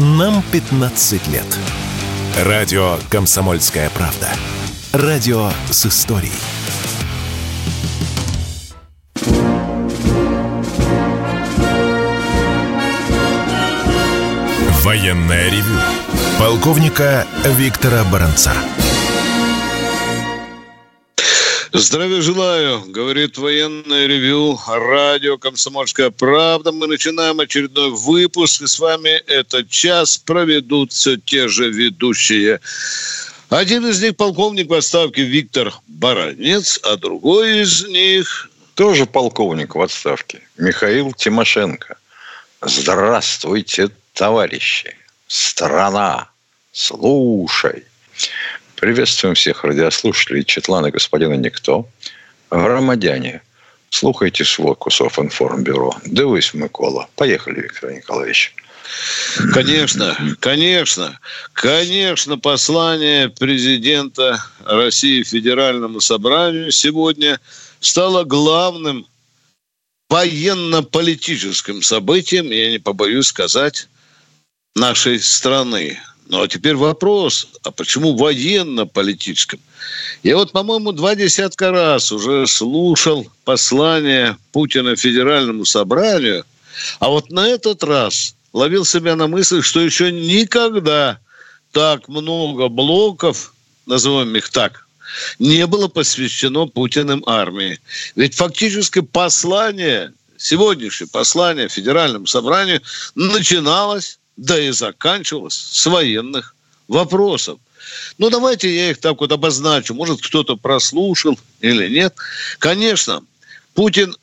Нам 15 лет. Радио «Комсомольская правда». Радио с историей. Военное ревю полковника Виктора Баранца. Здравия желаю, говорит военное ревю, радио «Комсомольская правда». Мы начинаем очередной выпуск, и с вами этот час проведут все те же ведущие. Один из них полковник в отставке Виктор Баранец, а другой из них... Тоже полковник в отставке Михаил Тимошенко. Здравствуйте, товарищи. Страна, слушай. Приветствуем всех радиослушателей Четлана, господина Никто. Громадяне, слухайте свой кусок информбюро. Дивись, Микола. Поехали, Виктор Николаевич. Конечно. Послание президента России Федеральному собранию сегодня стало главным военно-политическим событием, я не побоюсь сказать, нашей страны. Ну, а теперь вопрос, а почему военно-политическом? Я вот, по-моему, 20 раз уже слушал послание Путина Федеральному собранию, а вот на этот раз ловил себя на мысли, что еще никогда так много блоков, назовем их так, не было посвящено Путиным армии. Ведь фактически послание, сегодняшнее послание Федеральному собранию начиналось, да и заканчивалось с военных вопросов. Ну, давайте я их так вот обозначу. Может, кто-то прослушал или нет. Конечно, Путин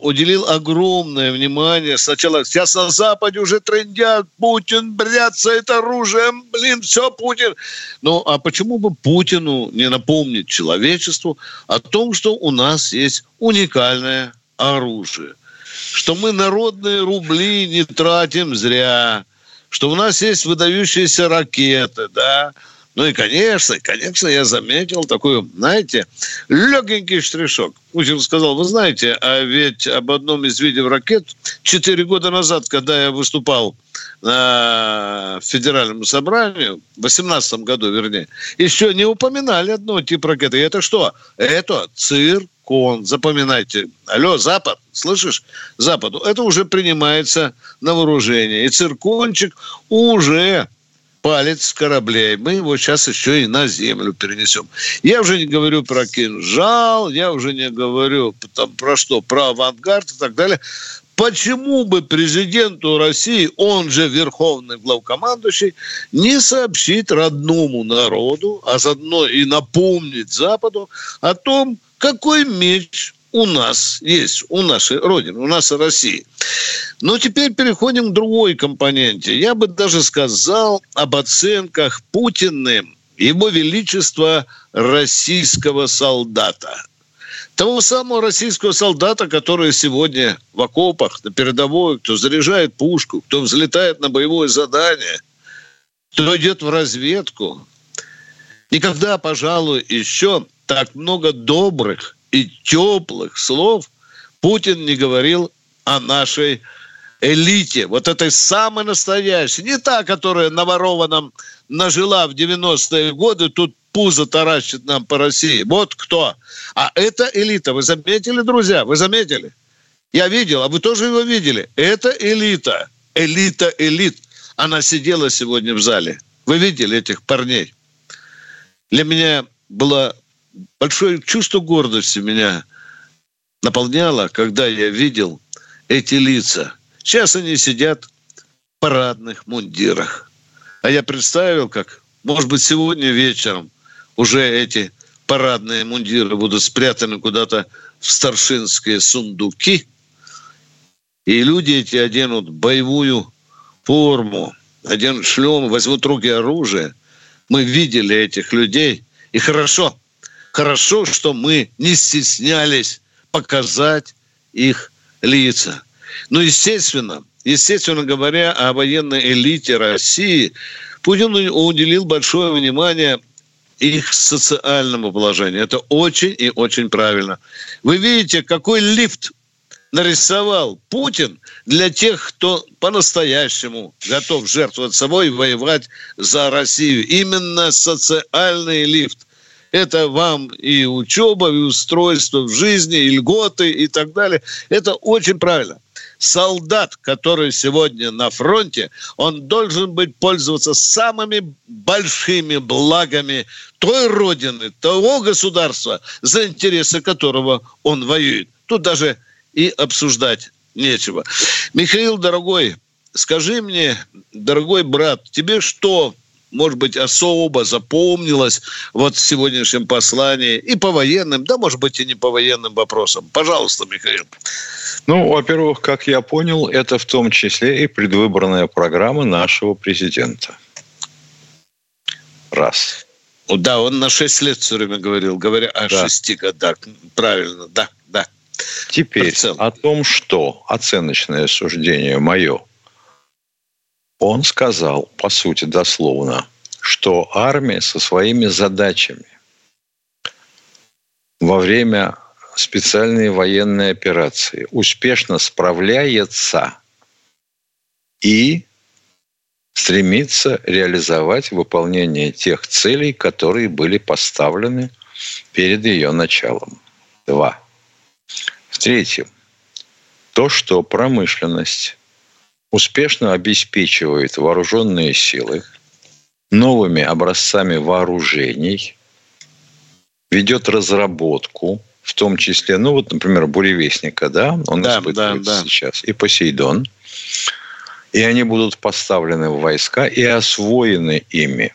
уделил огромное внимание сначала. Сейчас на Западе уже трындят. Путин бряцает оружием. Блин, все, Путин. Ну, а почему бы Путину не напомнить человечеству о том, что у нас есть уникальное оружие? Что мы народные рубли не тратим зря. Что у нас есть выдающиеся ракеты, да. Ну и, конечно, я заметил такой, знаете, легенький штришок. Путин сказал, вы знаете, а ведь об одном из видов ракет 4 года назад, когда я выступал в Федеральном собрании, в 2018 году, еще не упоминали одного типа ракеты. И это что? Это Циркон. Запоминайте. Алло, Запад, слышишь? Западу. Это уже принимается на вооружение. И Циркончик уже... палец с кораблей. Мы его сейчас еще и на землю перенесем. Я уже не говорю про Кинжал, я уже не говорю там, про что, про Авангард и так далее. Почему бы президенту России, он же верховный главкомандующий, не сообщить родному народу, а заодно и напомнить Западу о том, какой меч у нас есть, у нашей Родины, у нас России. Но теперь переходим к другой компоненте. Я бы даже сказал об оценках Путиным Его Величества российского солдата. Того самого российского солдата, который сегодня в окопах, на передовой, кто заряжает пушку, кто взлетает на боевое задание, кто идет в разведку. Никогда, пожалуй, еще так много добрых и теплых слов Путин не говорил о нашей элите. Вот этой самой настоящей. Не та, которая наворована, нажила в 90-е годы, тут пузо таращит нам по России. Вот кто. А эта элита. Вы заметили, друзья? Вы заметили? Я видел, а вы тоже его видели. Это элита. Элита элит. Она сидела сегодня в зале. Вы видели этих парней? Для меня было... большое чувство гордости меня наполняло, когда я видел эти лица. Сейчас они сидят в парадных мундирах. А я представил, как, может быть, сегодня вечером уже эти парадные мундиры будут спрятаны куда-то в старшинские сундуки. И люди эти оденут боевую форму, оденут шлем, возьмут в руки оружие. Мы видели этих людей. И хорошо. Хорошо, что мы не стеснялись показать их лица. Но, естественно, говоря о военной элите России, Путин уделил большое внимание их социальному положению. Это очень и очень правильно. Вы видите, какой лифт нарисовал Путин для тех, кто по-настоящему готов жертвовать собой и воевать за Россию. Именно социальный лифт. Это вам и учеба, и устройство в жизни, и льготы, и так далее. Это очень правильно. Солдат, который сегодня на фронте, он должен быть пользоваться самыми большими благами той родины, того государства, за интересы которого он воюет. Тут даже и обсуждать нечего. Михаил, дорогой, скажи мне, дорогой брат, тебе что, может быть, особо запомнилось вот в сегодняшнем послании и по военным, да, может быть, и не по военным вопросам? Пожалуйста, Михаил. Ну, во-первых, как я понял, это в том числе и предвыборная программа нашего президента. Раз. Да, он на 6 лет все время говорил, говоря о 6 годах. Правильно, да, да. Теперь о том, что оценочное суждение мое. Он сказал, по сути, дословно, что армия со своими задачами во время специальной военной операции успешно справляется и стремится реализовать выполнение тех целей, которые были поставлены перед ее началом. 2. В-третьих, то, что промышленность успешно обеспечивает вооруженные силы новыми образцами вооружений, ведет разработку, в том числе, ну вот, например, Буревестника, да, он испытывается сейчас, и Посейдон, и они будут поставлены в войска и освоены ими.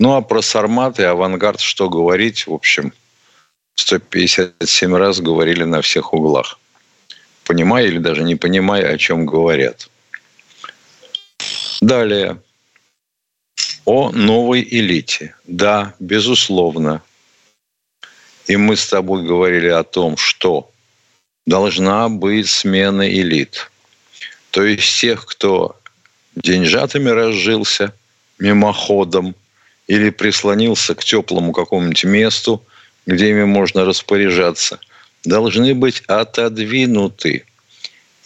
Ну а про Сармат и Авангард что говорить, в общем, 157 раз говорили на всех углах. Понимая или даже не понимая, о чем говорят. Далее. О новой элите. Да, безусловно. И мы с тобой говорили о том, что должна быть смена элит. То есть тех, кто деньжатами разжился мимоходом или прислонился к теплому какому-нибудь месту, где ими можно распоряжаться, должны быть отодвинуты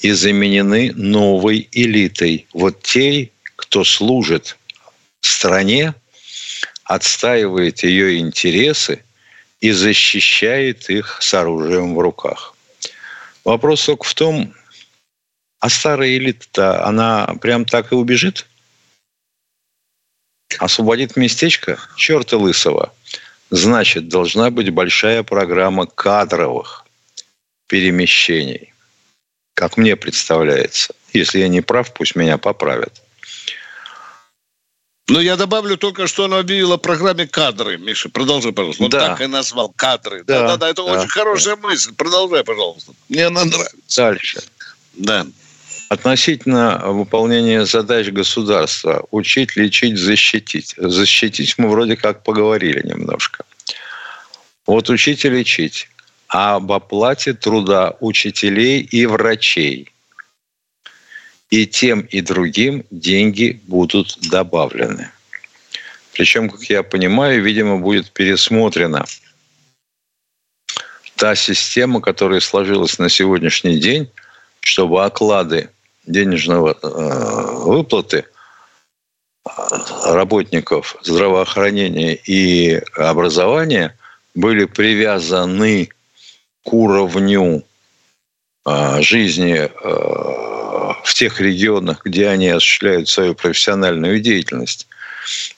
и заменены новой элитой. Вот те, кто служит стране, отстаивает ее интересы и защищает их с оружием в руках. Вопрос только в том, а старая элита-то, она прям так и убежит? Освободит местечко? Черта лысого. Значит, должна быть большая программа кадровых перемещений, как мне представляется. Если я не прав, пусть меня поправят. Но я добавлю только, что она объявила о программе кадры, Миша. Продолжи, пожалуйста. Он так и назвал кадры. Да, это очень хорошая мысль. Продолжай, пожалуйста. Мне она нравится. Дальше. Да. Относительно выполнения задач государства, учить, лечить, защитить. Защитить мы вроде как поговорили немножко. Вот учить и лечить. А об оплате труда учителей и врачей. И тем, и другим деньги будут добавлены. Причем, как я понимаю, видимо, будет пересмотрена та система, которая сложилась на сегодняшний день, чтобы оклады денежного выплаты работников здравоохранения и образования были привязаны к уровню жизни в тех регионах, где они осуществляют свою профессиональную деятельность.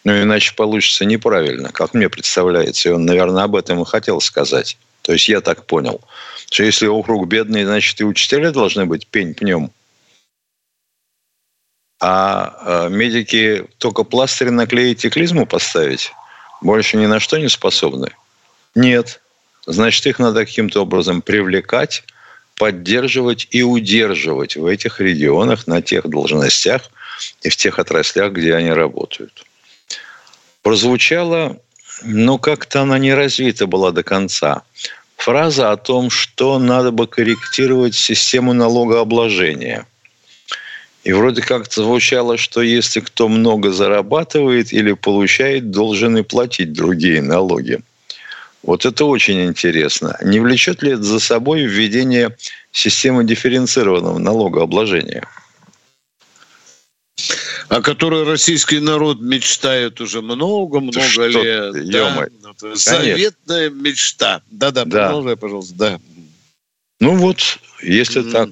Но иначе получится неправильно, как мне представляется. И он, наверное, об этом и хотел сказать. То есть я так понял, что если округ бедный, значит и учителя должны быть пень пнем. А медики только пластырь наклеить и клизму поставить больше ни на что не способны? Нет. Значит, их надо каким-то образом привлекать, поддерживать и удерживать в этих регионах, на тех должностях и в тех отраслях, где они работают. Прозвучало... Но как-то она не развита была до конца. Фраза о том, что надо бы корректировать систему налогообложения. И вроде как звучало, что если кто много зарабатывает или получает, должен и платить другие налоги. Вот это очень интересно. Не влечет ли это за собой введение системы дифференцированного налогообложения? О которой российский народ мечтает уже много-много лет. Да? Заветная мечта. Да, продолжай, пожалуйста. Да. Ну вот, если так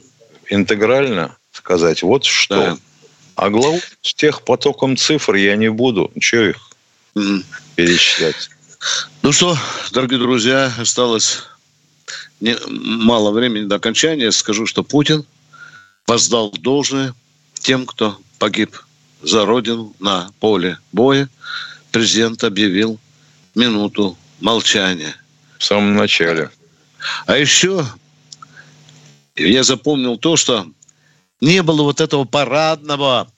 интегрально сказать, вот что. Да. А главу с тех потоком цифр я не буду. Чего их перечислять? Ну что, дорогие друзья, осталось мало времени до окончания. Скажу, что Путин воздал должное тем, кто погиб за родину на поле боя. Президент объявил минуту молчания. В самом начале. А еще я запомнил то, что не было вот этого парадного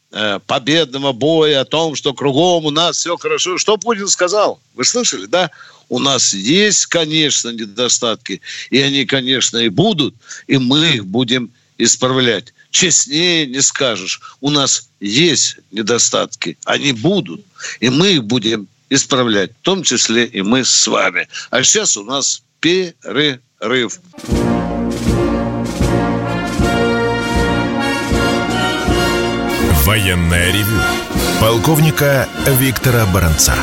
победного боя о том, что кругом у нас все хорошо. Что Путин сказал? Вы слышали, да? У нас есть, конечно, недостатки. И они, конечно, и будут. И мы их будем исправлять. Честнее не скажешь. У нас есть недостатки. Они будут. И мы их будем исправлять. В том числе и мы с вами. А сейчас у нас перерыв. Военное ревю полковника Виктора Баранца.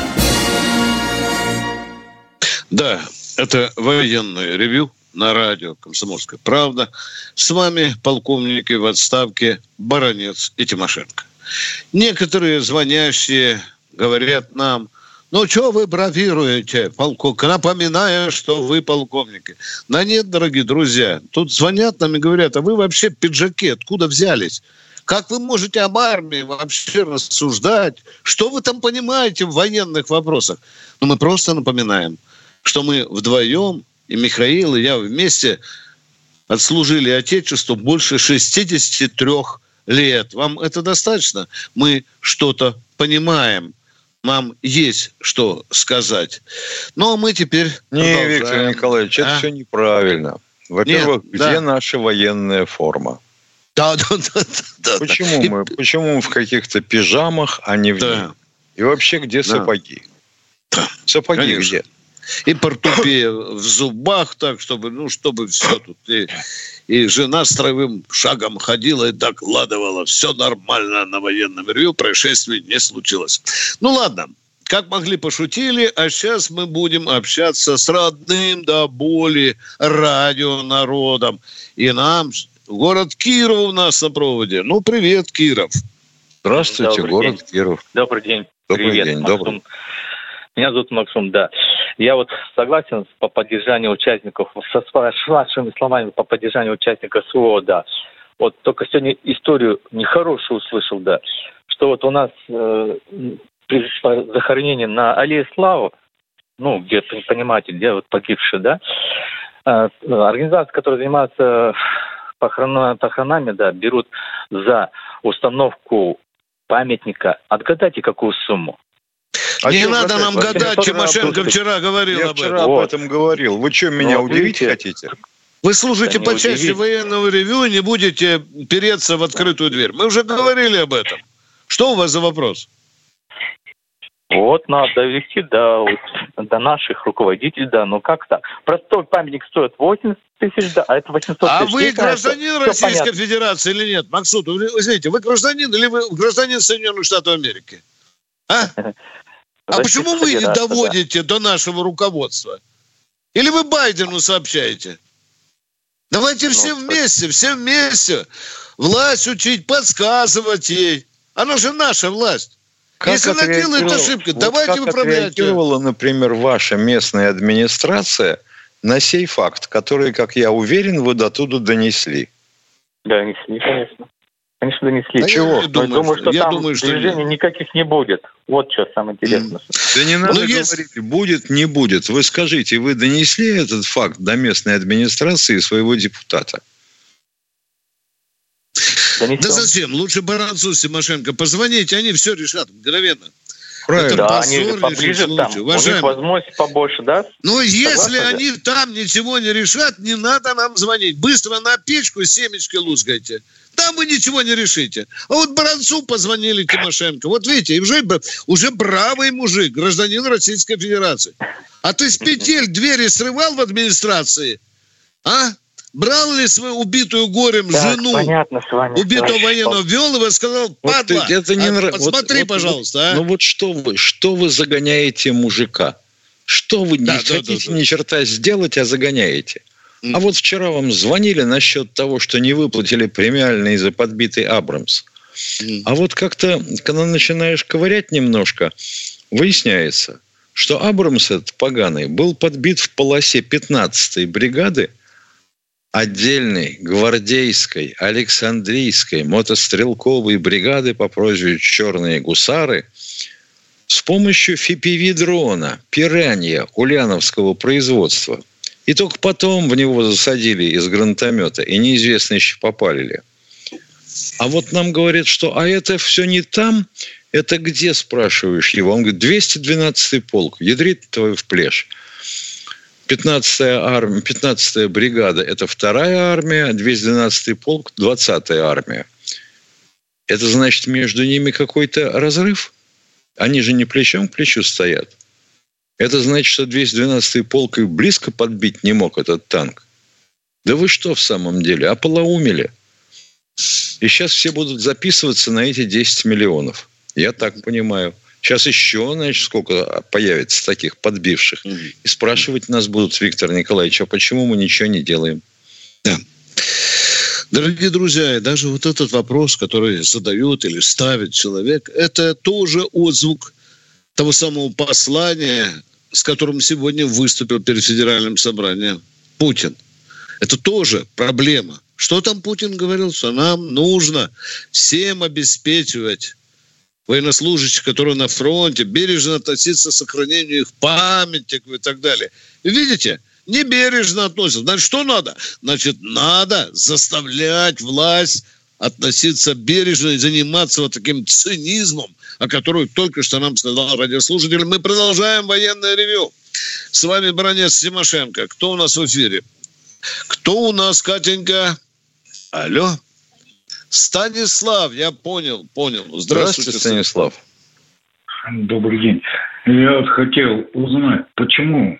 Да, это военное ревю на радио «Комсомольская правда». С вами полковники в отставке Баранец и Тимошенко. Некоторые звонящие говорят нам: ну, что вы бравируете, полковник? Напоминаю, что вы полковники. Да нет, дорогие друзья, тут звонят нам и говорят: а вы вообще пиджаки откуда взялись? Как вы можете об армии вообще рассуждать? Что вы там понимаете в военных вопросах? Ну, мы просто напоминаем, что мы вдвоем, и Михаил, и я вместе отслужили Отечеству больше 63 лет. Вам это достаточно? Мы что-то понимаем. Нам есть что сказать. Но мы теперь продолжаем. Не, Виктор Николаевич, это все неправильно. Во-первых, где наша военная форма? Да. Почему мы в каких-то пижамах, а не в них? И вообще, где сапоги? Сапоги где? И портупея в зубах, так, чтобы все тут. И жена строевым шагом ходила и докладывала. Все нормально на военном ревью, происшествий не случилось. Ну ладно, как могли, пошутили, а сейчас мы будем общаться с родным до боли радионародом. И нам... Город Киров у нас на проводе. Ну, привет, Киров. Здравствуйте, город Киров. Добрый день. Привет, день. Максим. Меня зовут Максим, да. Я вот согласен по поддержанию участников, с вашими словами по поддержанию участников СВО, да. Вот только сегодня историю нехорошую услышал, да, что вот у нас при захоронении на Аллее Славы, ну, где, понимаете, где вот погибшие, да, организация, которая занимается... похоронами, да, берут за установку памятника. Отгадайте, какую сумму? Не надо нам гадать, Тимошенко вчера говорил об этом. Я вчера об этом говорил. Вы что, меня удивить хотите? Вы служите по части военного ревью и не будете переться в открытую дверь. Мы уже говорили об этом. Что у вас за вопрос? Вот, надо довести до наших руководителей, да, ну как так? Простой памятник стоит 80 тысяч, да, а это 800 тысяч. А вы гражданин Российской Федерации или нет? Максут, извините, вы гражданин или вы гражданин Соединенных Штатов Америки? А? А почему вы не доводите до нашего руководства? Или вы Байдену сообщаете? Давайте все вместе власть учить, подсказывать ей. Она же наша власть. Как если она делает ошибки, давайте выправляйте. Как отреагировала, например, ваша местная администрация на сей факт, который, как я уверен, вы дотуда донесли? Донесли, конечно. Конечно, донесли. А чего? Я думаю, что движений никаких не будет. Вот что самое интересное. Да не надо говорить, будет, не будет. Вы скажите, вы донесли этот факт до местной администрации своего депутата? Да зачем? Лучше Баранцу с Тимошенко позвонить, они все решат мгновенно. Правильно. Да, они же поближе там. У них возможность побольше, да? Ну, если они там ничего не решат, не надо нам звонить. Быстро на печку семечки лузгайте. Там вы ничего не решите. А вот Баранцу позвонили Тимошенко. Вот видите, уже бравый мужик, гражданин Российской Федерации. А ты с петель двери срывал в администрации? А? Брал ли свою убитую горем жену, убитого военного, вел его и сказал, падла, посмотри, пожалуйста. Ну вот что вы загоняете мужика? Что вы не хотите ни черта сделать, а загоняете? А вот вчера вам звонили насчет того, что не выплатили премиальные за подбитый «Абрамс». А вот как-то, когда начинаешь ковырять немножко, выясняется, что «Абрамс» этот поганый был подбит в полосе 15-й бригады отдельной гвардейской Александрийской мотострелковой бригады по прозвищу «Черные гусары» с помощью ФПВ-дрона «Пиранья» ульяновского производства. И только потом в него засадили из гранатомета, и неизвестно еще попалили. А вот нам говорят, что а это все не там, это где, спрашиваешь его? Он говорит, 212-й полк, ядрит твой в плешь. 15-я бригада – это 2-я армия, 212-й полк – 20-я армия. Это значит, между ними какой-то разрыв? Они же не плечом к плечу стоят. Это значит, что 212-й полк и близко подбить не мог этот танк. Да вы что в самом деле? Ополоумели. И сейчас все будут записываться на эти 10 миллионов. Я так понимаю. Сейчас еще, значит, сколько появится таких подбивших. И спрашивать нас будут, Виктор Николаевич, а почему мы ничего не делаем? Да. Дорогие друзья, даже вот этот вопрос, который задает или ставит человек, это тоже отзвук того самого послания, с которым сегодня выступил перед Федеральным собранием Путин. Это тоже проблема. Что там Путин говорил? Что нам нужно всем обеспечивать военнослужащих, которые на фронте, бережно относиться к сохранению их памяти и так далее. Видите, не бережно относятся. Значит, что надо? Значит, надо заставлять власть относиться бережно и заниматься вот таким цинизмом, о котором только что нам сказал радиослушатель. Мы продолжаем военное ревью. С вами Баранец, Тимошенко. Кто у нас в эфире? Кто у нас, Катенька? Алло. Станислав, я понял. Здравствуйте, Станислав. Добрый день. Я вот хотел узнать, почему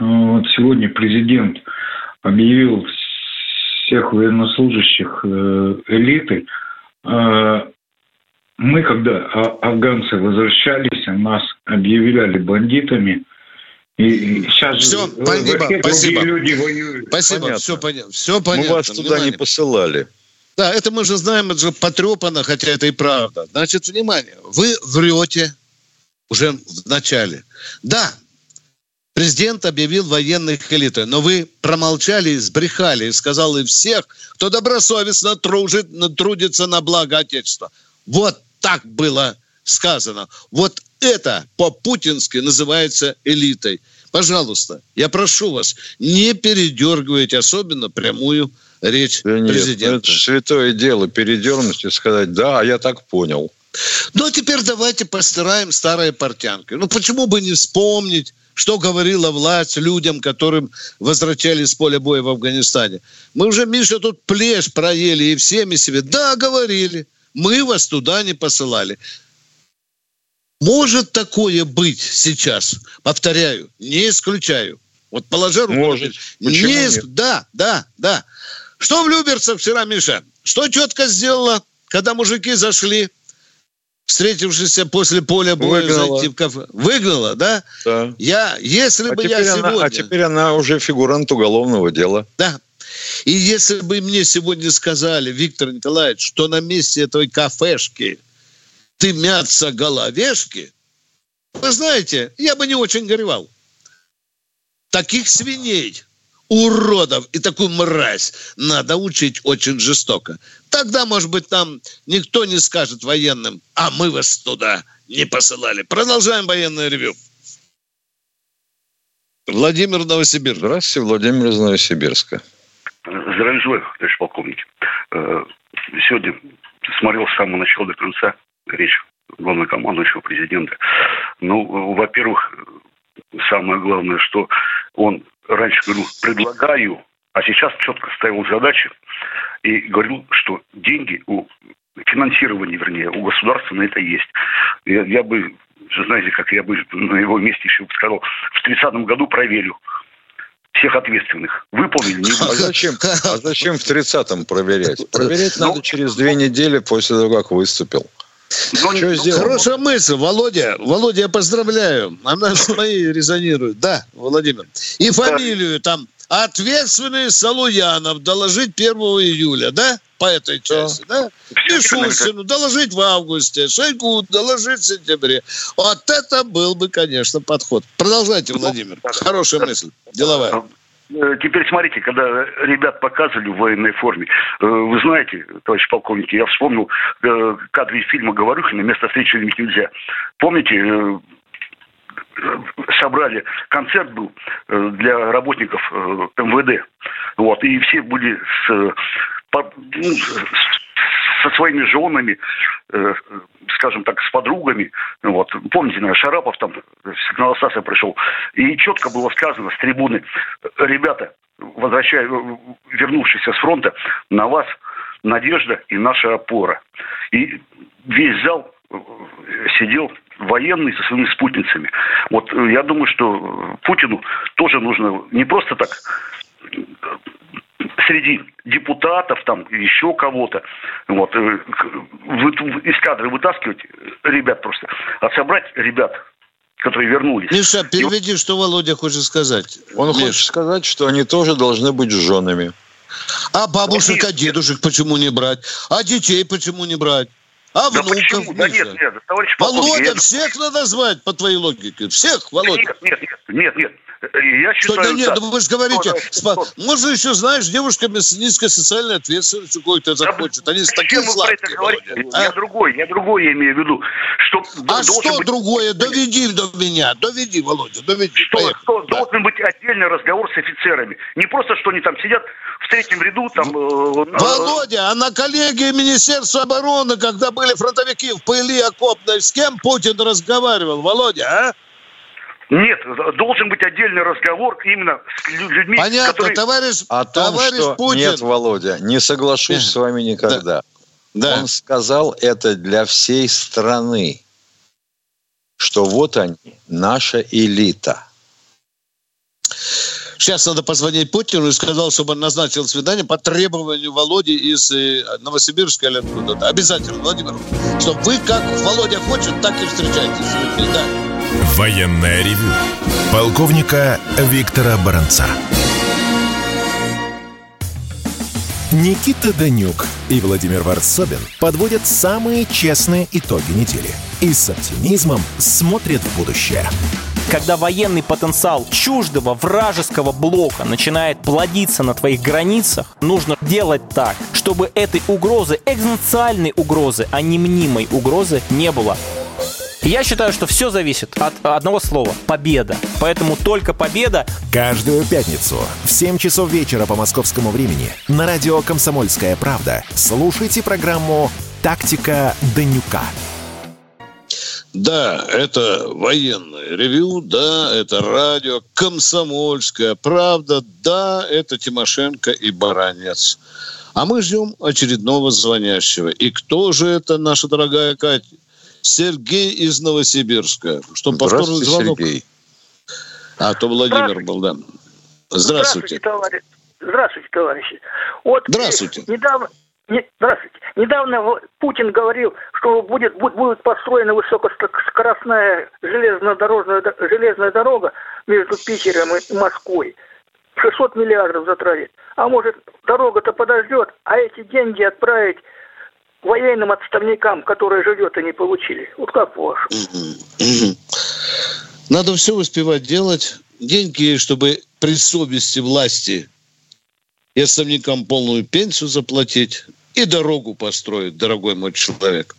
вот сегодня президент объявил всех военнослужащих элиты. Мы, когда афганцы возвращались, нас объявляли бандитами. И сейчас все, спасибо. Люди воюют. Спасибо, понятно. Все понятно. Мы вас туда не посылали. Да, это мы же знаем, это же потрепано, хотя это и правда. Значит, внимание, вы врете уже в начале. Да, президент объявил военных элитой, но вы промолчали и сбрехали, и сказали всех, кто добросовестно трудится на благо Отечества. Вот так было сказано. Вот это по-путински называется элитой. Пожалуйста, я прошу вас, не передергивайте особенно прямую речь президента. Это святое дело передернуть и сказать, да, я так понял. Ну, а теперь давайте постираем старые портянки. Ну, почему бы не вспомнить, что говорила власть людям, которым возвращались с поля боя в Афганистане. Мы уже, Миша, тут плешь проели и всеми себе. Да, говорили, мы вас туда не посылали. Может такое быть сейчас? Повторяю, не исключаю. Вот положи руку. Может. Почему нет? Да. Что в Люберцах вчера, Миша? Что четко сделала, когда мужики зашли, встретившиеся после поля боя, зайти в кафе? Выгнала, да? Да. А теперь она уже фигурант уголовного дела. Да. И если бы мне сегодня сказали, Виктор Николаевич, что на месте этой кафешки дымятся головешки, вы знаете, я бы не очень горевал. Таких свиней, уродов и такую мразь надо учить очень жестоко. Тогда, может быть, нам никто не скажет военным, а мы вас туда не посылали. Продолжаем военное ревью. Владимир, Новосибирск. Здравствуйте, Владимир из Новосибирска. Здравия желаю, товарищ полковник. Сегодня смотрел с самого начала до конца речь главнокомандующего президента. Ну, во-первых, самое главное, что он раньше говорил «предлагаю», а сейчас четко ставил задачу и говорил, что деньги у финансирование, вернее, у государства на это есть. Я бы, знаете, как я бы на его месте еще сказал, в 30-м году проверю всех ответственных. Выполнили, не выполнили. А зачем в 30-м проверять? Проверять надо через 2 недели после того, как выступил. Хорошая мысль, Володя. Володя, я поздравляю. Она с моей резонирует. Да, Владимир. И фамилию там. Ответственный Салуянов доложить 1 июля, да? По этой части, да? Мишустину доложить в августе, Шойгу доложить в сентябре. Вот это был бы, конечно, подход. Продолжайте, Владимир. Хорошая мысль, деловая. Теперь смотрите, когда ребят показывали в военной форме, вы знаете, товарищ полковник, я вспомнил кадры из фильма «Говорухина. Место встречи иметь нельзя». Помните, собрали, концерт был для работников МВД. Вот, и все были со своими женами, скажем так, с подругами. Вот. Помните, наверное, Шарапов там с Новосаса пришел. И четко было сказано с трибуны: ребята, вернувшиеся с фронта, на вас надежда и наша опора. И весь зал сидел военный со своими спутницами. Вот я думаю, что Путину тоже нужно не просто так среди депутатов, там еще кого-то, вот, из кадра вытаскивать ребят просто, а собрать ребят, которые вернулись. Миша, переведи, что Володя хочет сказать. Он хочет сказать, что они тоже должны быть с женами. А бабушек, а дедушек почему не брать? А детей почему не брать? А да внуков почему? Да нет, товарищ полковник. Володя, всех надо звать, по твоей логике. Всех, Володя. Нет. Я считаю, что, да. Вы же говорите, можно еще, знаешь, девушками с низкой социальной ответственностью кое-то захочет. Они такие сладкие. Я другое имею в виду. Что другое? Доведи до меня. Доведи, Володя, доведи. Что должен быть отдельный разговор с офицерами. Не просто, что они там сидят в третьем ряду. Там, Володя, а на коллегии Министерства обороны, когда были фронтовики в пыли окопной, с кем Путин разговаривал, Володя, а? Нет, должен быть отдельный разговор именно с людьми, понятно, которые... Товарищ Путин... Нет, Володя, не соглашусь с вами никогда. Да. Он сказал это для всей страны, что вот они, наша элита. Сейчас надо позвонить Путину и сказал, чтобы он назначил свидание по требованию Володи из Новосибирска или откуда-то. Обязательно, Владимир, чтобы вы, как Володя хочет, так и встречаетесь с людьми, да. Военное ревю полковника Виктора Баранца. Никита Данюк и Владимир Варсобин подводят самые честные итоги недели и с оптимизмом смотрят в будущее. Когда военный потенциал чуждого вражеского блока начинает плодиться на твоих границах, нужно делать так, чтобы этой угрозы, экзистенциальной угрозы, а не мнимой угрозы, не было. Я считаю, что все зависит от одного слова – победа. Поэтому только победа. Каждую пятницу в 7 часов вечера по московскому времени на радио «Комсомольская правда» слушайте программу «Тактика Данюка». Да, это военное ревью, да, это радио «Комсомольская правда», да, это Тимошенко и Баранец. А мы ждем очередного звонящего. И кто же это, наша дорогая Катя? Сергей из Новосибирска. Что, повторный звонок? Сергей. А, то Владимир был, да. Здравствуйте. Здравствуйте, товарищи. Вот здравствуйте. Недавно Путин говорил, что будет построена высокоскоростная железная дорога между Питером и Москвой. 600 миллиардов затратит. А может, дорога-то подождет, а эти деньги отправить военным отставникам, которые живет и не получили. Вот как по-вашему. Надо все успевать делать. Деньги, чтобы при совести власти и отставникам полную пенсию заплатить, и дорогу построить, дорогой мой человек.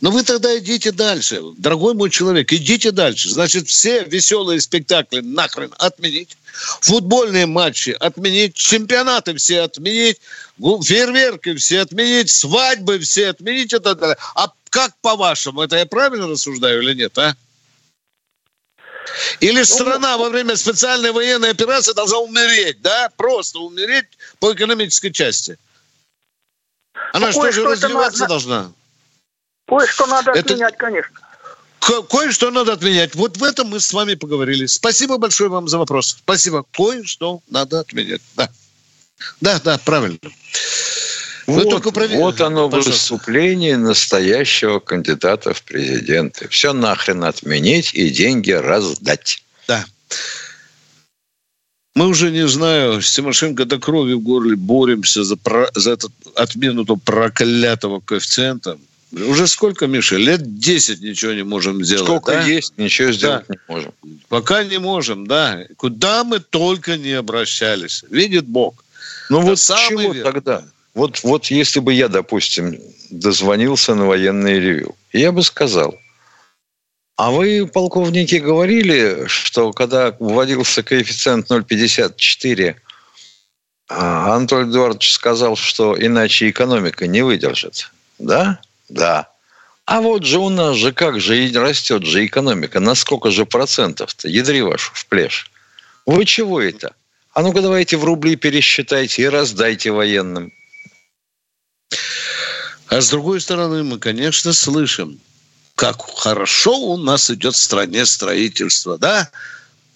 Но вы тогда идите дальше. Дорогой мой человек, идите дальше. Значит, все веселые спектакли нахрен отменить. Футбольные матчи отменить. Чемпионаты все отменить. Фейерверки все отменить. Свадьбы все отменить. А как по-вашему, это я правильно рассуждаю или нет, а? Или страна во время специальной военной операции должна умереть, да? Просто умереть по экономической части. Она что же развиваться должна? Кое-что надо отменять, конечно. Кое-что надо отменять. Вот в этом мы с вами поговорили. Спасибо большое вам за вопрос. Спасибо. Кое-что надо отменять. Да, да, да, правильно. Вот оно, пожалуйста. Выступление настоящего кандидата в президенты. Все нахрен отменить и деньги раздать. Да. Мы уже, не знаю, с Тимошенко до крови в горле боремся за этот отмену того проклятого коэффициента. Уже сколько, Миша? Лет 10 ничего не можем сделать. Сколько есть, ничего сделать не можем. Пока не можем, да. Куда мы только не обращались. Видит Бог. Ну вот чего тогда? Вот если бы я, допустим, дозвонился на военное ревью, я бы сказал, а вы, полковники, говорили, что когда вводился коэффициент 0,54, Анатолий Эдуардович сказал, что иначе экономика не выдержит. Да? Да. А вот же у нас же как же растет же экономика. На сколько же процентов-то? Ядри вашу в плешь. Вы чего это? А ну-ка давайте в рубли пересчитайте и раздайте военным. А с другой стороны, мы, конечно, слышим, как хорошо у нас идет в стране строительство, да?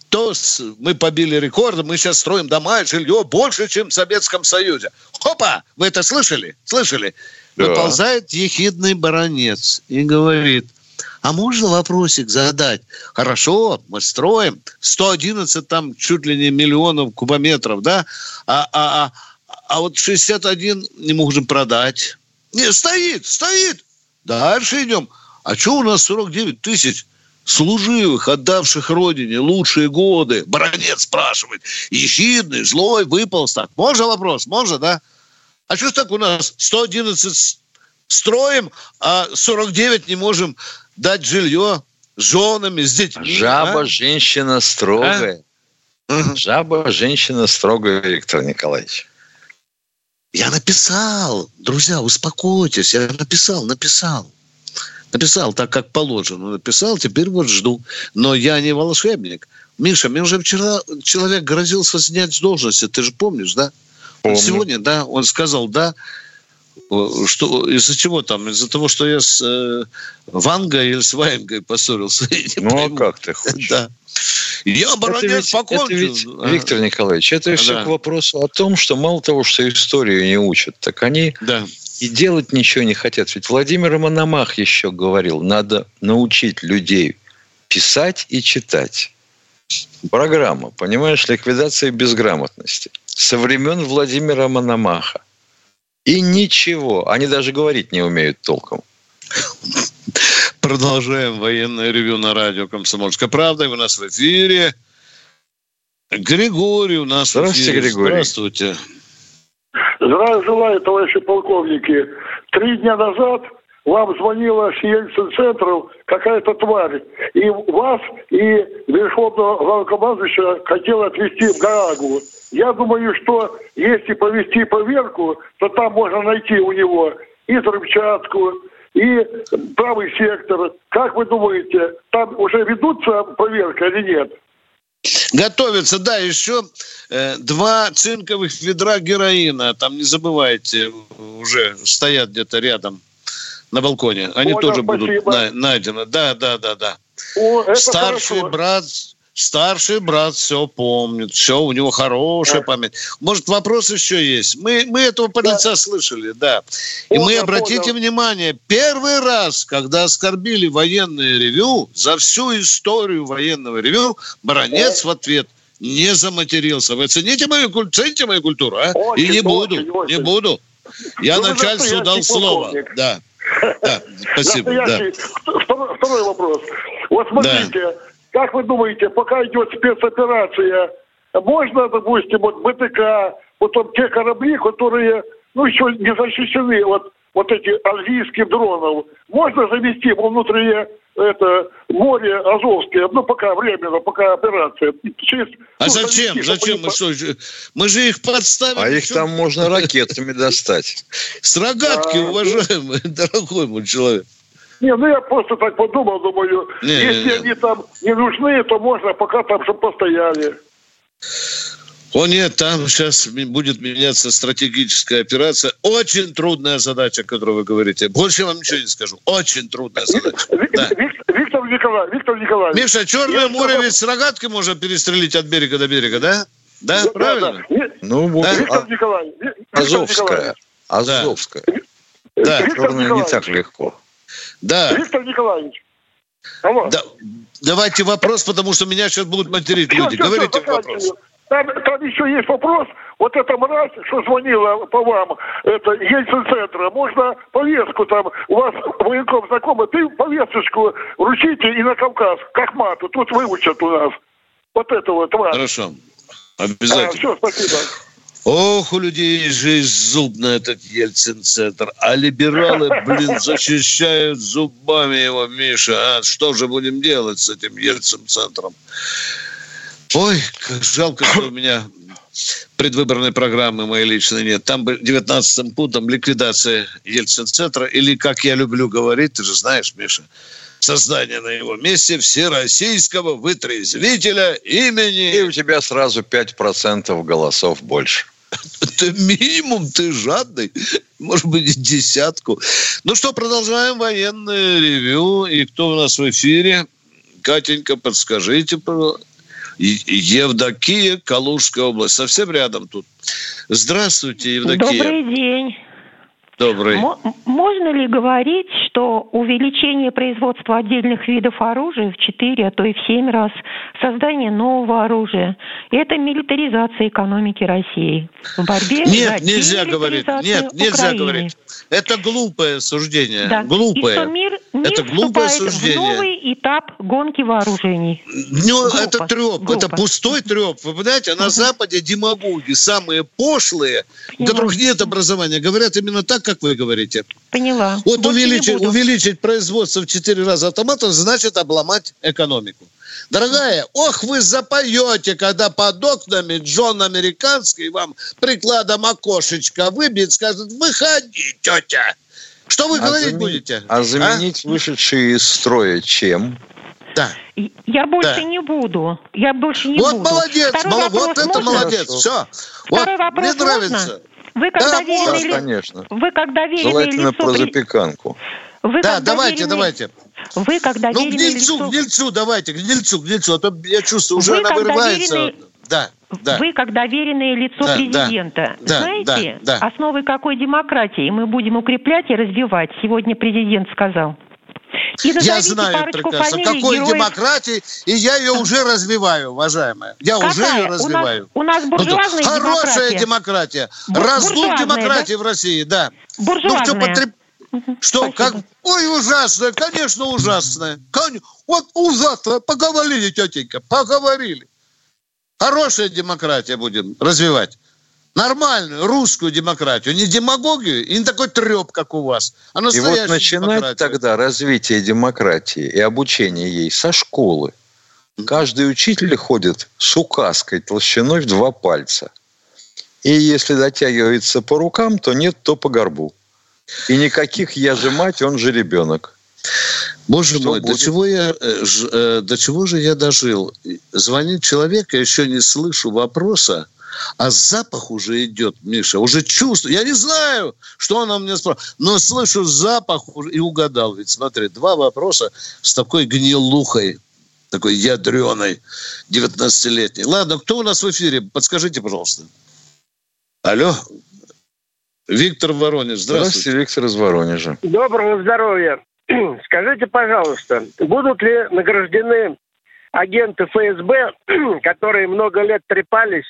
То мы побили рекорды, мы сейчас строим дома и жилье больше, чем в Советском Союзе. Хопа! Вы это слышали? Слышали? Да. Выползает ехидный Баранец и говорит, а можно вопросик задать? Хорошо, мы строим 111 там чуть ли не миллионов кубометров, да? А вот 61 не можем продать. Не, стоит. Дальше идем. А что у нас 49 тысяч служивых, отдавших родине лучшие годы? Баранец спрашивает. Ехидный, злой, выполз так. Можно вопрос? Можно, да? А что ж так у нас 111 строим, а 49 не можем дать жилье с женами, с детьми? Жаба, женщина строгая. А? Жаба, женщина строгая, Виктор Николаевич. Я написал, друзья, успокойтесь, я написал так, как положено, теперь вот жду, но я не волшебник. Миша, мне уже вчера человек грозился снять с должности, ты же помнишь, да? Помню. Сегодня, да, он сказал, да, что из-за чего там, из-за того, что я с Вангой или с Ваенгой поссорился. Ну, а как ты хочешь? Да. Я Баранец покончил. Виктор Николаевич, это все к вопросу о том, что мало того, что историю не учат, так они и делать ничего не хотят. Ведь Владимир Мономах еще говорил, надо научить людей писать и читать. Программа, понимаешь, ликвидация безграмотности со времен Владимира Мономаха. И ничего. Они даже говорить не умеют толком. Продолжаем военное ревью на радио «Комсомольская правда». И у нас в эфире Григорий у нас. Здравствуйте, в эфире. Григорий. Здравствуйте. Здравия желаю, товарищи полковники. 3 дня назад вам звонила с Ельцин-центра какая-то тварь. И вас, и верховного главнокомандующего хотела отвезти в Гаагу. Я думаю, что если провести поверку, то там можно найти у него и взрывчатку, и правый сектор. Как вы думаете, там уже ведутся проверки или нет? Готовится, да, еще 2 цинковых ведра героина. Там, не забывайте, уже стоят где-то рядом на балконе. Они тоже будут найдены. Да. Старший брат все помнит, все, у него хорошая память. Может, вопрос еще есть? Мы этого подлеца слышали, да. И мы, обратите внимание, первый раз, когда оскорбили военное ревю, за всю историю военного ревю, Баранец в ответ не заматерился. Вы цените мою культуру, а? И не буду. Я начальству дал слово. Да. Спасибо. Второй вопрос. Вот смотрите. Как вы думаете, пока идет спецоперация, можно, допустим, вот БТК, вот там те корабли, которые, еще не защищены от вот этих азийских дронов, можно завести во внутреннее море Азовское, пока временно, пока операция. Зачем? Зачем? Мы же их подставим. А их там можно ракетами достать. С рогатки, уважаемый, дорогой мой человек. Не, ну я просто так подумал, думаю, если они там не нужны, то можно пока там, чтобы постояли. О нет, там сейчас будет меняться стратегическая операция. Очень трудная задача, о которой вы говорите. Больше я вам ничего не скажу. Очень трудная задача. Виктор Николаевич. Миша, Черное море ведь с рогатки можно перестрелить от берега до берега, да? Да, да, правильно? Да, да. Ну, вот. Да? Азовская. Да, Черное не так легко. Да. Виктор Николаевич. Алло. Да. Давайте вопрос, потому что меня сейчас будут материть люди. Говорите вопрос. Там еще есть вопрос. Вот эта мразь, что звонила по вам, это Ельцин-центра, можно повестку там, у вас военком знакомый, ты повесточку вручите и на Кавказ, к Ахмату, тут выучат у нас. Вот это вот вас. Хорошо. Обязательно. Все, спасибо. Ох, у людей жизнь зубная, этот Ельцин-центр. А либералы, блин, защищают зубами его, Миша. А что же будем делать с этим Ельцин-центром? Ой, как жалко, что у меня предвыборной программы моей личной нет. Там 19-м пунктом ликвидация Ельцин-центра, или, как я люблю говорить, ты же знаешь, Миша, создание на его месте всероссийского вытрезвителя имени... И у тебя сразу 5% голосов больше. Это минимум, ты жадный. Может быть, 10. Ну что, продолжаем военное ревью. И кто у нас в эфире? Катенька, подскажите, пожалуйста. Евдокия, Калужская область. Совсем рядом тут. Здравствуйте, Евдокия. Добрый день. Добрый. Можно ли говорить, что увеличение производства отдельных видов оружия в 4, а то и в 7 раз, создание нового оружия, это милитаризация экономики России в борьбе за демилитаризацию Украины? Нет, нельзя говорить. Это глупое суждение. Да. Глупое. И что мир это глупое суждение. В новый этап гонки вооружений. Ну, это трёп, это пустой трёп. Вы понимаете, на Западе демагоги, самые пошлые, у которых нет образования, говорят именно так, как вы говорите. Поняла. Вот увеличить производство в 4 раза автоматов, значит обломать экономику. Дорогая, ох, вы запоете, когда под окнами Джон Американский вам прикладом окошечко выбьет, скажет, выходи, тетя. Что вы говорить будете? А заменить вышедшие из строя чем? Да. Я больше не буду. Я больше не буду. Вот молодец. Вот это молодец. Все. Второй вот вопрос мне нравится. Можно? Вы как доверенное лицо... Желательно про запеканку. Да, давайте. Вы как доверенное лицо... Ну, к Нельцу. А то я чувствую, уже она вырывается. Вы как доверенное лицо президента. Знаете, основой какой демократии мы будем укреплять и развивать? Сегодня президент сказал. Я знаю прекрасно, какой демократии, и я ее уже развиваю, уважаемая. У нас буржуазная демократия. Хорошая демократия. Раздув демократии в России, да. Буржуазная. Что, как? Ой, ужасная, конечно, ужасная. Вот ужасная. Поговорили, тетенька, поговорили. Хорошая демократия будем развивать. Нормальную русскую демократию, не демагогию и не такой трёп, как у вас. А и вот начинать тогда развитие демократии и обучение ей со школы. Каждый учитель ходит с указкой толщиной в 2 пальца. И если дотягивается по рукам, то нет, то по горбу. И никаких «я же мать, он же ребенок». Боже мой, до чего же я дожил? Звонит человек, я еще не слышу вопроса, а запах уже идет, Миша, уже чувствую. Я не знаю, что она мне спрашивает, но слышу запах и угадал. Ведь смотри, 2 вопроса с такой гнилухой, такой ядреной, 19-летней. Ладно, кто у нас в эфире? Подскажите, пожалуйста. Алло. Виктор Воронеж, здравствуйте. Здравствуйте, Виктор из Воронежа. Доброго здоровья. Скажите, пожалуйста, будут ли награждены агенты ФСБ, которые много лет трепались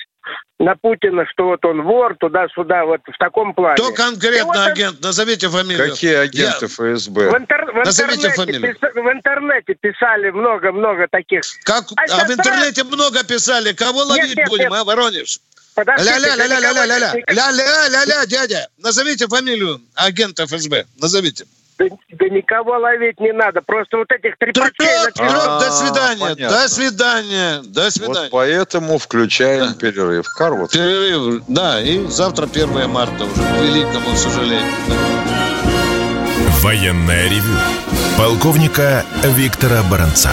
на Путина, что вот он вор, туда-сюда, вот в таком плане. Кто конкретно вот агент? Назовите фамилию. Какие агенты ФСБ? В интернете писали много-много таких. В интернете много писали. Кого ловить будем, Воронеж? Ля-ля-ля-ля-ля-ля-ля-ля-ля, дядя. Назовите фамилию агента ФСБ. Назовите. Да никого ловить не надо. Просто вот этих трепачей... До свидания. До свидания. Вот поэтому включаем перерыв. Короткий. Перерыв, да. И завтра 1 марта уже, к великому сожалению. Военное ревю полковника Виктора Баранца.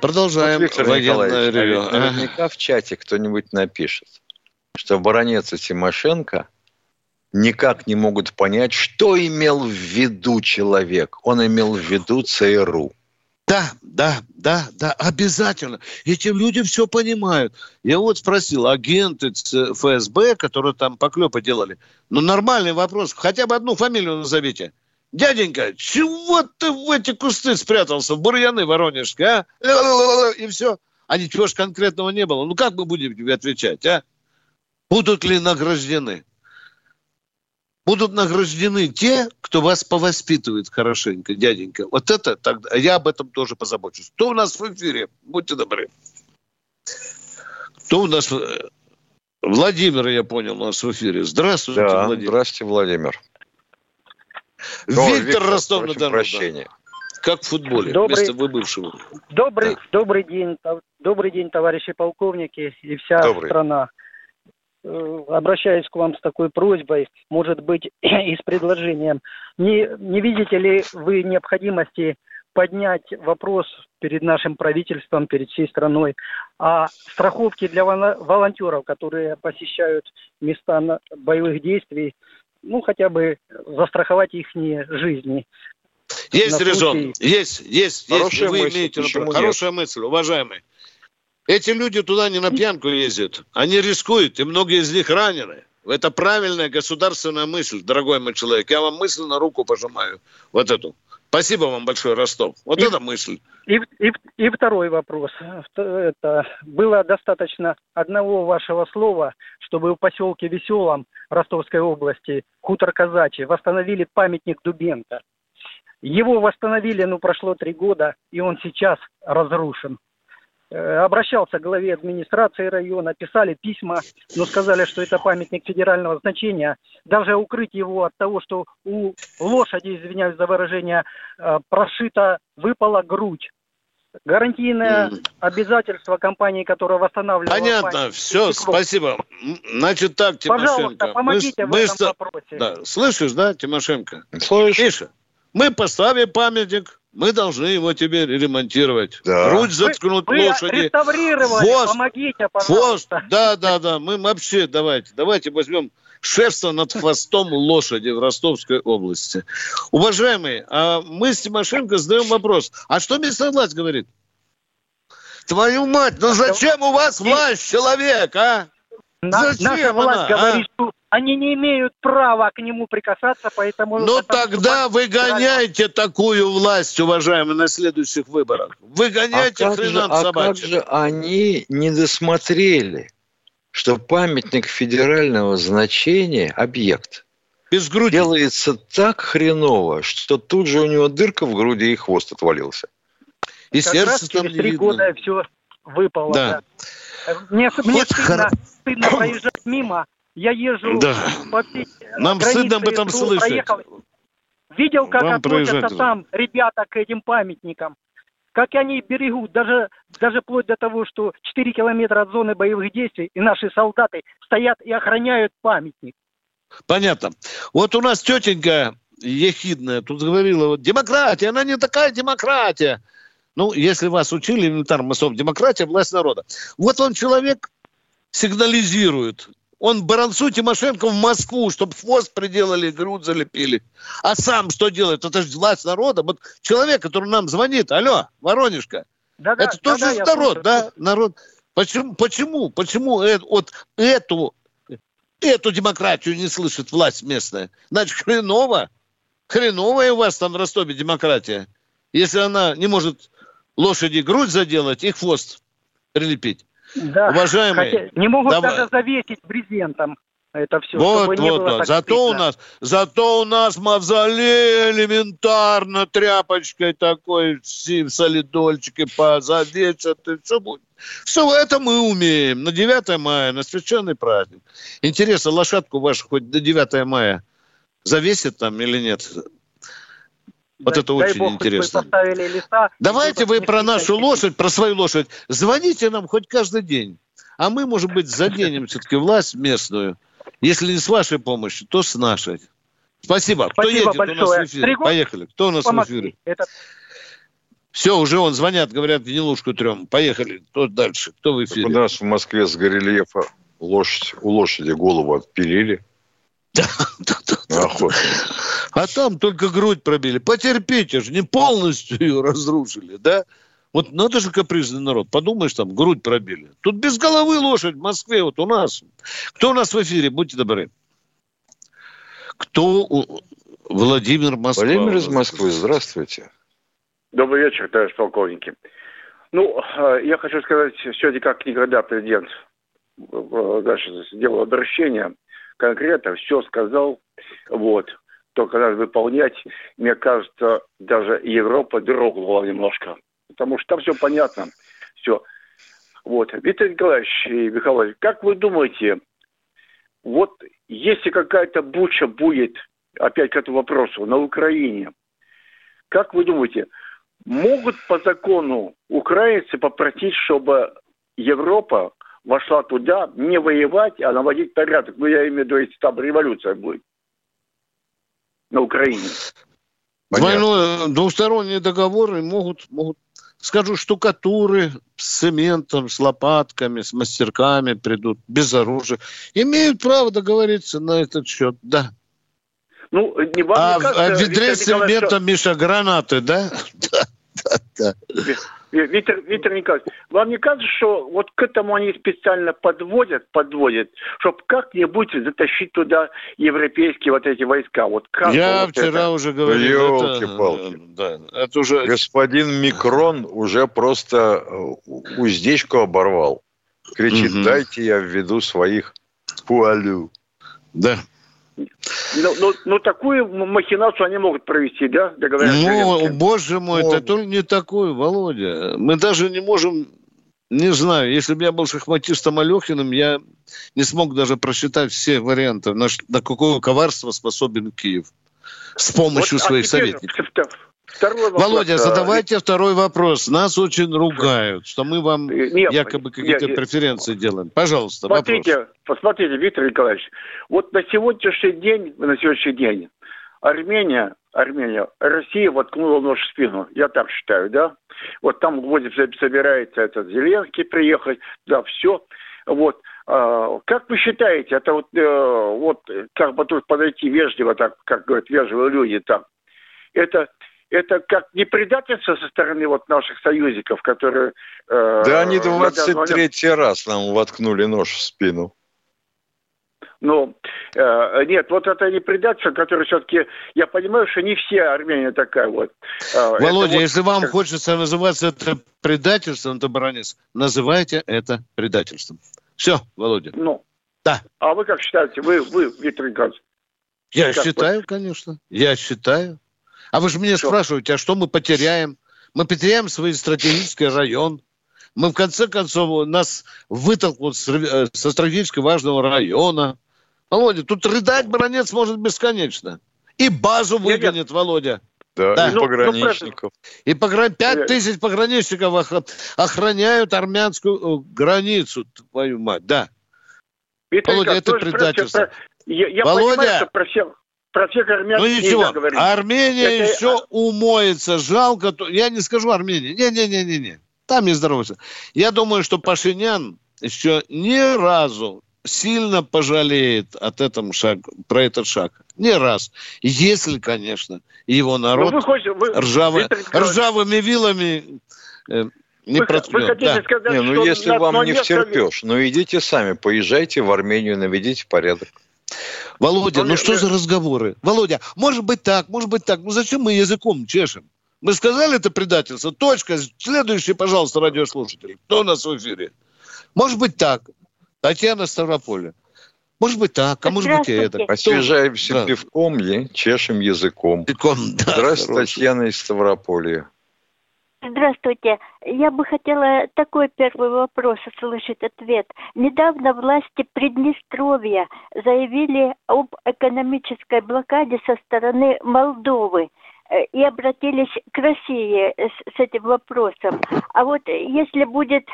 Продолжаем. Вот, Виктор Николаевич, ревю. Наверняка в чате кто-нибудь напишет, что Баранец и Тимошенко никак не могут понять, что имел в виду человек. Он имел в виду ЦРУ. Да, обязательно. Эти люди все понимают. Я вот спросил, агенты ФСБ, которые там поклёпы делали, нормальный вопрос, хотя бы одну фамилию назовите. Дяденька, чего ты в эти кусты спрятался, в бурьяны воронежские, а? И все. А ничего ж конкретного не было. Как мы будем тебе отвечать, а? Будут ли награждены? Будут награждены те, кто вас повоспитывает хорошенько, дяденька. Вот это тогда. Я об этом тоже позабочусь. Кто у нас в эфире? Будьте добры. Кто у нас? Владимир, я понял, у нас в эфире. Здравствуйте, да, Владимир. Здравствуйте, Владимир. Виктор Ростов-на-Дону. Как в футболе, вместо выбывшего. Добрый день, товарищи полковники и вся страна. Обращаюсь к вам с такой просьбой, может быть, и с предложением. Не видите ли вы необходимости поднять вопрос перед нашим правительством, перед всей страной о страховке для волонтеров, которые посещают места боевых действий, хотя бы застраховать их жизни. Есть резон. Есть. Хорошая мысль, уважаемые. Эти люди туда не на пьянку ездят. Они рискуют, и многие из них ранены. Это правильная государственная мысль, дорогой мой человек. Я вам мысленно руку пожимаю. Вот эту. Спасибо вам большое, Ростов. Это мысль. И второй вопрос. Было достаточно одного вашего слова, чтобы в поселке Веселом Ростовской области, хутор Казачий, восстановили памятник Дубенко. Его восстановили, прошло 3 года, и он сейчас разрушен. Обращался к главе администрации района, писали письма, но сказали, что это памятник федерального значения. Даже укрыть его от того, что у лошади, извиняюсь за выражение, выпала грудь. Гарантийное обязательство компании, которая восстанавливала... Понятно, все, спасибо. Значит так, Тимошенко... Пожалуйста, помогите в этом вопросе. Да. Слышишь, да, Тимошенко? Слышишь? Мы поставим памятник... Мы должны его теперь ремонтировать. Да. Грудь заткнут лошади. Вы реставрировали, помогите, пожалуйста. Хвост. Да. Мы вообще давайте возьмем шефство над хвостом лошади в Ростовской области. Уважаемые, мы с Тимошенко задаем вопрос. А что местная власть говорит? Твою мать, зачем у вас власть, человек, а? Наша власть говорит, что... Они не имеют права к нему прикасаться, поэтому... Тогда выгоняйте такую власть, уважаемые, на следующих выборах. Выгоняйте хренам собачьим. Как же они не досмотрели, что памятник федерального значения, объект, без груди, делается так хреново, что тут же у него дырка в груди и хвост отвалился. И как сердце раз там не 3 года все выпало. Да. Да. Мне стыдно проезжать мимо. Я езжу по всей нам границе. Нам стыдно об этом слышать. Проехал. Видел, как вам относятся там ребята к этим памятникам. Как они берегут. Даже вплоть до того, что 4 километра от зоны боевых действий и наши солдаты стоят и охраняют памятник. Понятно. Вот у нас тетенька ехидная тут говорила, демократия, она не такая демократия. Если вас учили элементарным словом, демократия, власть народа. Вот он человек сигнализирует. Он Баранцу Тимошенко в Москву, чтобы хвост приделали, грудь залепили. А сам что делает? Это же власть народа. Вот человек, который нам звонит. Алло, Воронежка. Да-да, это тоже народ, да? Народ. Почему эту демократию не слышит власть местная? Значит, хреновая у вас там в Ростове демократия. Если она не может лошади грудь заделать и хвост прилепить. Да, уважаемые, не могут даже завесить брезентом. Это все, вот, чтобы не было так зато у нас мавзолей элементарно тряпочкой такой, солидольчикой позавесят, и все будет. Все это мы умеем. На 9 мая, на священный праздник. Интересно, лошадку вашу хоть до 9 мая завесит там или нет? Вот это очень интересно. Давайте вы про нашу лошадь, про свою лошадь, звоните нам хоть каждый день. А мы, может быть, заденем все-таки власть местную. Если не с вашей помощью, то с нашей. Спасибо. Кто едет большое. У нас в эфире? Стригун? Поехали. Кто у нас в эфире? Это... Все, уже звонят, говорят, гнилушку трем. Поехали. Кто дальше? Кто в эфире? У нас в Москве с горельефа у лошади голову отпилили. А там только грудь пробили. Потерпите же, не полностью ее разрушили, да? Вот надо же капризный народ. Подумаешь, там грудь пробили. Тут без головы лошадь в Москве, вот у нас. Кто у нас в эфире? Будьте добры. Кто? Владимир Москва. Владимир из Москвы. Здравствуйте. Добрый вечер, товарищ полковники. Я хочу сказать, сегодня как никогда президент дальше сделал обращение. Конкретно все сказал. Вот. Только надо выполнять. Мне кажется, даже Европа дрогнула немножко. Потому что там все понятно. Все. Вот. Виктор Николаевич и Михаил, как вы думаете, вот если какая-то буча будет, опять к этому вопросу, на Украине, как вы думаете, могут по закону украинцы попросить, чтобы Европа вошла туда, не воевать, а наводить порядок? Я имею в виду, если там революция будет на Украине. Двусторонние договоры могут. Скажу, штукатуры с цементом, с лопатками, с мастерками придут, без оружия. Имеют право договориться на этот счет, да. Не вам а в ведре с цементом, Миша, гранаты, да? Да. Виктор Николаевич, вам не кажется, что вот к этому они специально подводят, чтобы как-нибудь затащить туда европейские вот эти войска? Вот как я вот вчера это... уже говорил. Ёлки-палки. Это уже... Господин Микрон уже просто уздечку оборвал. Кричит, дайте я введу своих пуалю. Да. Но такую махинацию они могут провести, да? Боже мой, это только не такой, Володя. Мы даже не можем, не знаю, если бы я был шахматистом Алехиным, я не смог даже просчитать все варианты, на какое коварство способен Киев с помощью своих советников. Володя, задавайте второй вопрос. Нас очень ругают, что мы вам якобы какие-то преференции делаем. Пожалуйста, посмотрите, Виктор Николаевич, вот на сегодняшний день Армения, Россия воткнула нож в спину. Я так считаю, да? Вот там вроде собирается этот Зеленский приехать, да, все. Вот. Как вы считаете, это вот как бы тут подойти вежливо, так как говорят вежливые люди там, это как не предательство со стороны вот наших союзников, которые... Да они 23-й раз нам воткнули нож в спину. Нет, вот это не предательство, которое все-таки... Я понимаю, что не все Армения такая вот. Володя, если вам хочется называться это предательством, то, Баранец, называйте это предательством. Все, Володя. Да. А вы как считаете? Вы Виктор Николаевич? Я считаю, конечно. Я считаю. А вы же меня спрашиваете, а что мы потеряем? Мы потеряем свой стратегический район. Мы, в конце концов, нас вытолкнут со стратегически важного района. Володя, тут рыдать Баранец может бесконечно. И базу выгонит, Володя. Да. И пограничников. 5000 пограничников охраняют армянскую границу, твою мать, да. Володя, это предательство. Володя! Про всех армянцев нельзя говорить. Армения еще умоется. Жалко. Я не скажу Армении. Не. Там не здоровается. Я думаю, что Пашинян еще ни разу сильно пожалеет про этот шаг. Ни раз. Если, конечно, его народ ржавыми вилами не проткнет. Если вам не втерпешь, идите сами, поезжайте в Армению, наведите порядок. Володя, что за разговоры? Володя, может быть так. Зачем мы языком чешем? Мы сказали, это предательство. Точка. Следующий, пожалуйста, радиослушатель. Кто у нас в эфире? Может быть так. Татьяна, Ставрополь. Может быть так, а может быть и это. Освежаемся пивком, чешем языком. Здравствуйте, Татьяна из Ставрополя. Здравствуйте. Я бы хотела такой первый вопрос услышать ответ. Недавно власти Приднестровья заявили об экономической блокаде со стороны Молдовы и обратились к России с этим вопросом. А вот если будет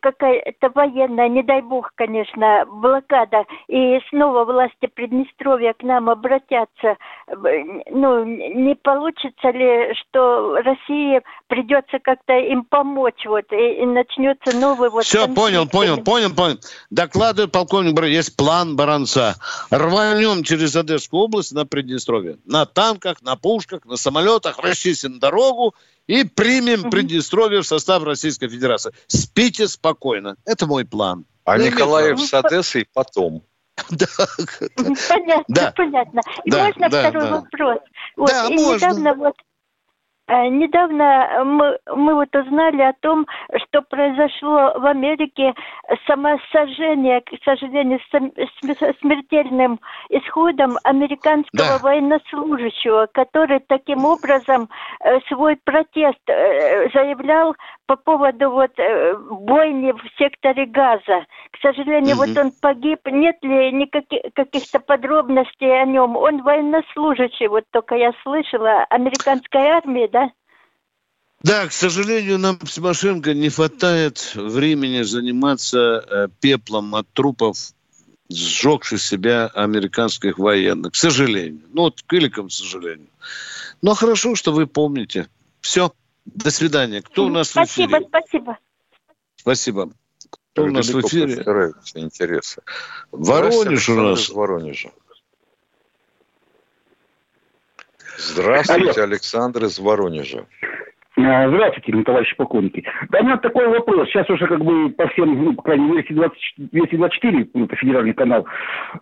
какая-то военная, не дай бог, конечно, блокада, и снова власти Приднестровья к нам обратятся, не получится ли, что России придется как-то им помочь, и начнется новый конфликт? Все, понял. Докладываю, полковник, есть план Баранца. Рванем через Одесскую область на Приднестровье. На танках, на пушках, на самолетах, расчистим дорогу и примем Приднестровье в состав Российской Федерации. Спите спокойно. Это мой план. А Николаев с Одессой потом. Понятно. И можно второй вопрос? Да, можно. Недавно мы узнали о том, что произошло в Америке самосожжение, к сожалению, с смертельным исходом американского военнослужащего, который таким образом свой протест заявлял по поводу бойни в секторе Газа. К сожалению, он погиб. Нет ли никаких подробностей о нем? Он военнослужащий, только я слышала, американской армии, да? Да, к сожалению, нам, Тимошенко, не хватает времени заниматься пеплом от трупов, сжегших себя американских военных. К сожалению. К великому сожалению. Но хорошо, что вы помните. Все. До свидания. Кто у нас в эфире? Спасибо. Кто у нас в эфире? Стараются, интересы. Воронеж у нас. Воронежа. Здравствуйте, алло. Александр из Воронежа. Здравствуйте, товарищи полковники. Да, у меня такой вопрос. Сейчас уже по всем, по крайней мере, 224, по федеральный канал,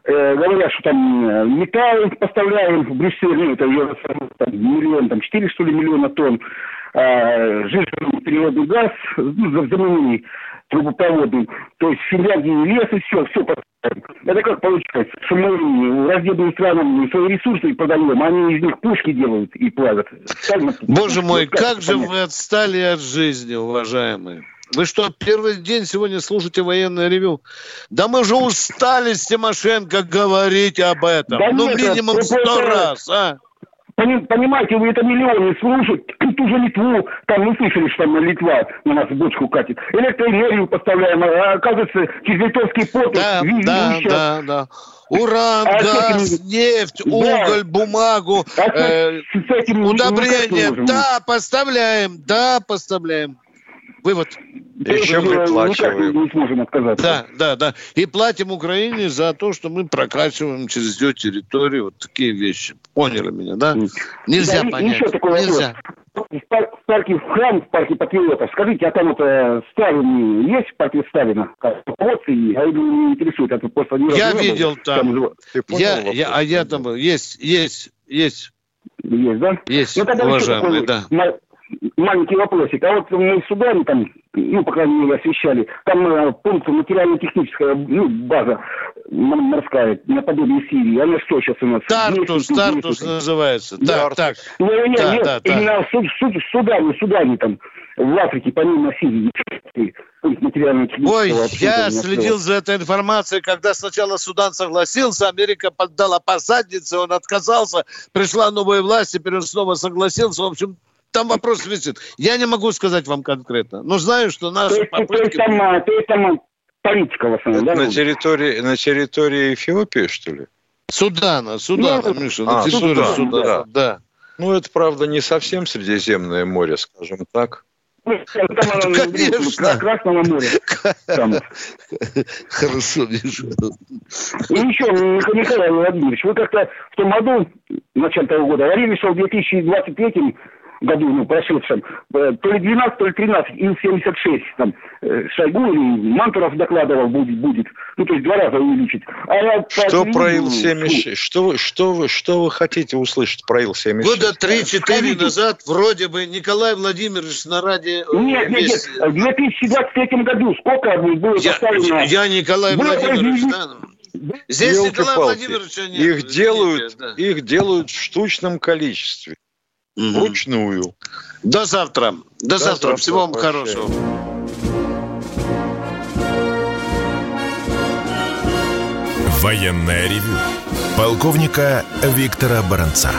говорят, что там металл поставляем в Брюссель, миллион, 4, что ли, миллиона тонн, жиженый природный газ, заменили трубопроводным. То есть в Финляндии лес и все поставляем. Это как получается, что мы раздельным странам свои ресурсы продаем, а они из них пушки делают и плавят. Боже мой, как же вы отстали от жизни, уважаемые. Вы что, первый день сегодня слушаете военное ревю? Да мы же устали с Тимошенко говорить об этом. Да минимум 100 раз, а? Понимаете, вы это миллионы слушают, ту же Литву, мы слышали, что Литва на нас бочку катит. Электроэнергию поставляем, а оказывается, через литовский порт... Да. Уран, газ, нефть, уголь, бумагу, удобрения. Да, поставляем. Вывод. Еще мы выплачиваем. Не сможем отказаться. Да. И платим Украине за то, что мы прокачиваем через ее территорию такие вещи. Поняли меня, да? Нельзя понять. Еще такой вопрос. В парке Патриотов. Скажите, а там Сталин есть в парке Сталина? А его не интересует. Я видел там. А я там был. Есть. Есть, да? Есть, уважаемый, да. Маленький вопросик. А мы в Судане там, по крайней мере, освещали, там пункт материально-техническая база морская, наподобие Сирии. Она что сейчас у нас? Тартус называется. Так. Именно в Судане там, в Африке, помимо Сирии. Ой, я следил за этой информацией, когда сначала Судан согласился, Америка поддала посадницу, он отказался, пришла новая власть, теперь он снова согласился, в общем, там вопрос висит. Я не могу сказать вам конкретно, но знаю, что наши попытки... То есть там политика в основном, да? На территории Эфиопии, что ли? Судана, Миша. Судана. Да. Это, правда, не совсем Средиземное море, скажем так. Конечно. Красного моря. Хорошо, Миша. И еще, Михаил Владимирович, вы как-то в том году, в начале того года, говорили, что в 2023 году, прошедшем, то ли 12, то ли 13, Ил-76, Шойгу или Мантуров докладывал, будет, то есть 2 раза увеличить. Что про Ил-76? Что вы хотите услышать про Ил-76? Года 3-4 назад вроде бы Николай Владимирович на радио... Нет, в 2023 году сколько было поставлено... Я Николай Владимирович... Здесь Николая Владимировича нет. Их делают в штучном количестве. Вручную. До завтра. До завтра. Всего вам хорошего. Военное ревю полковника Виктора Баранца.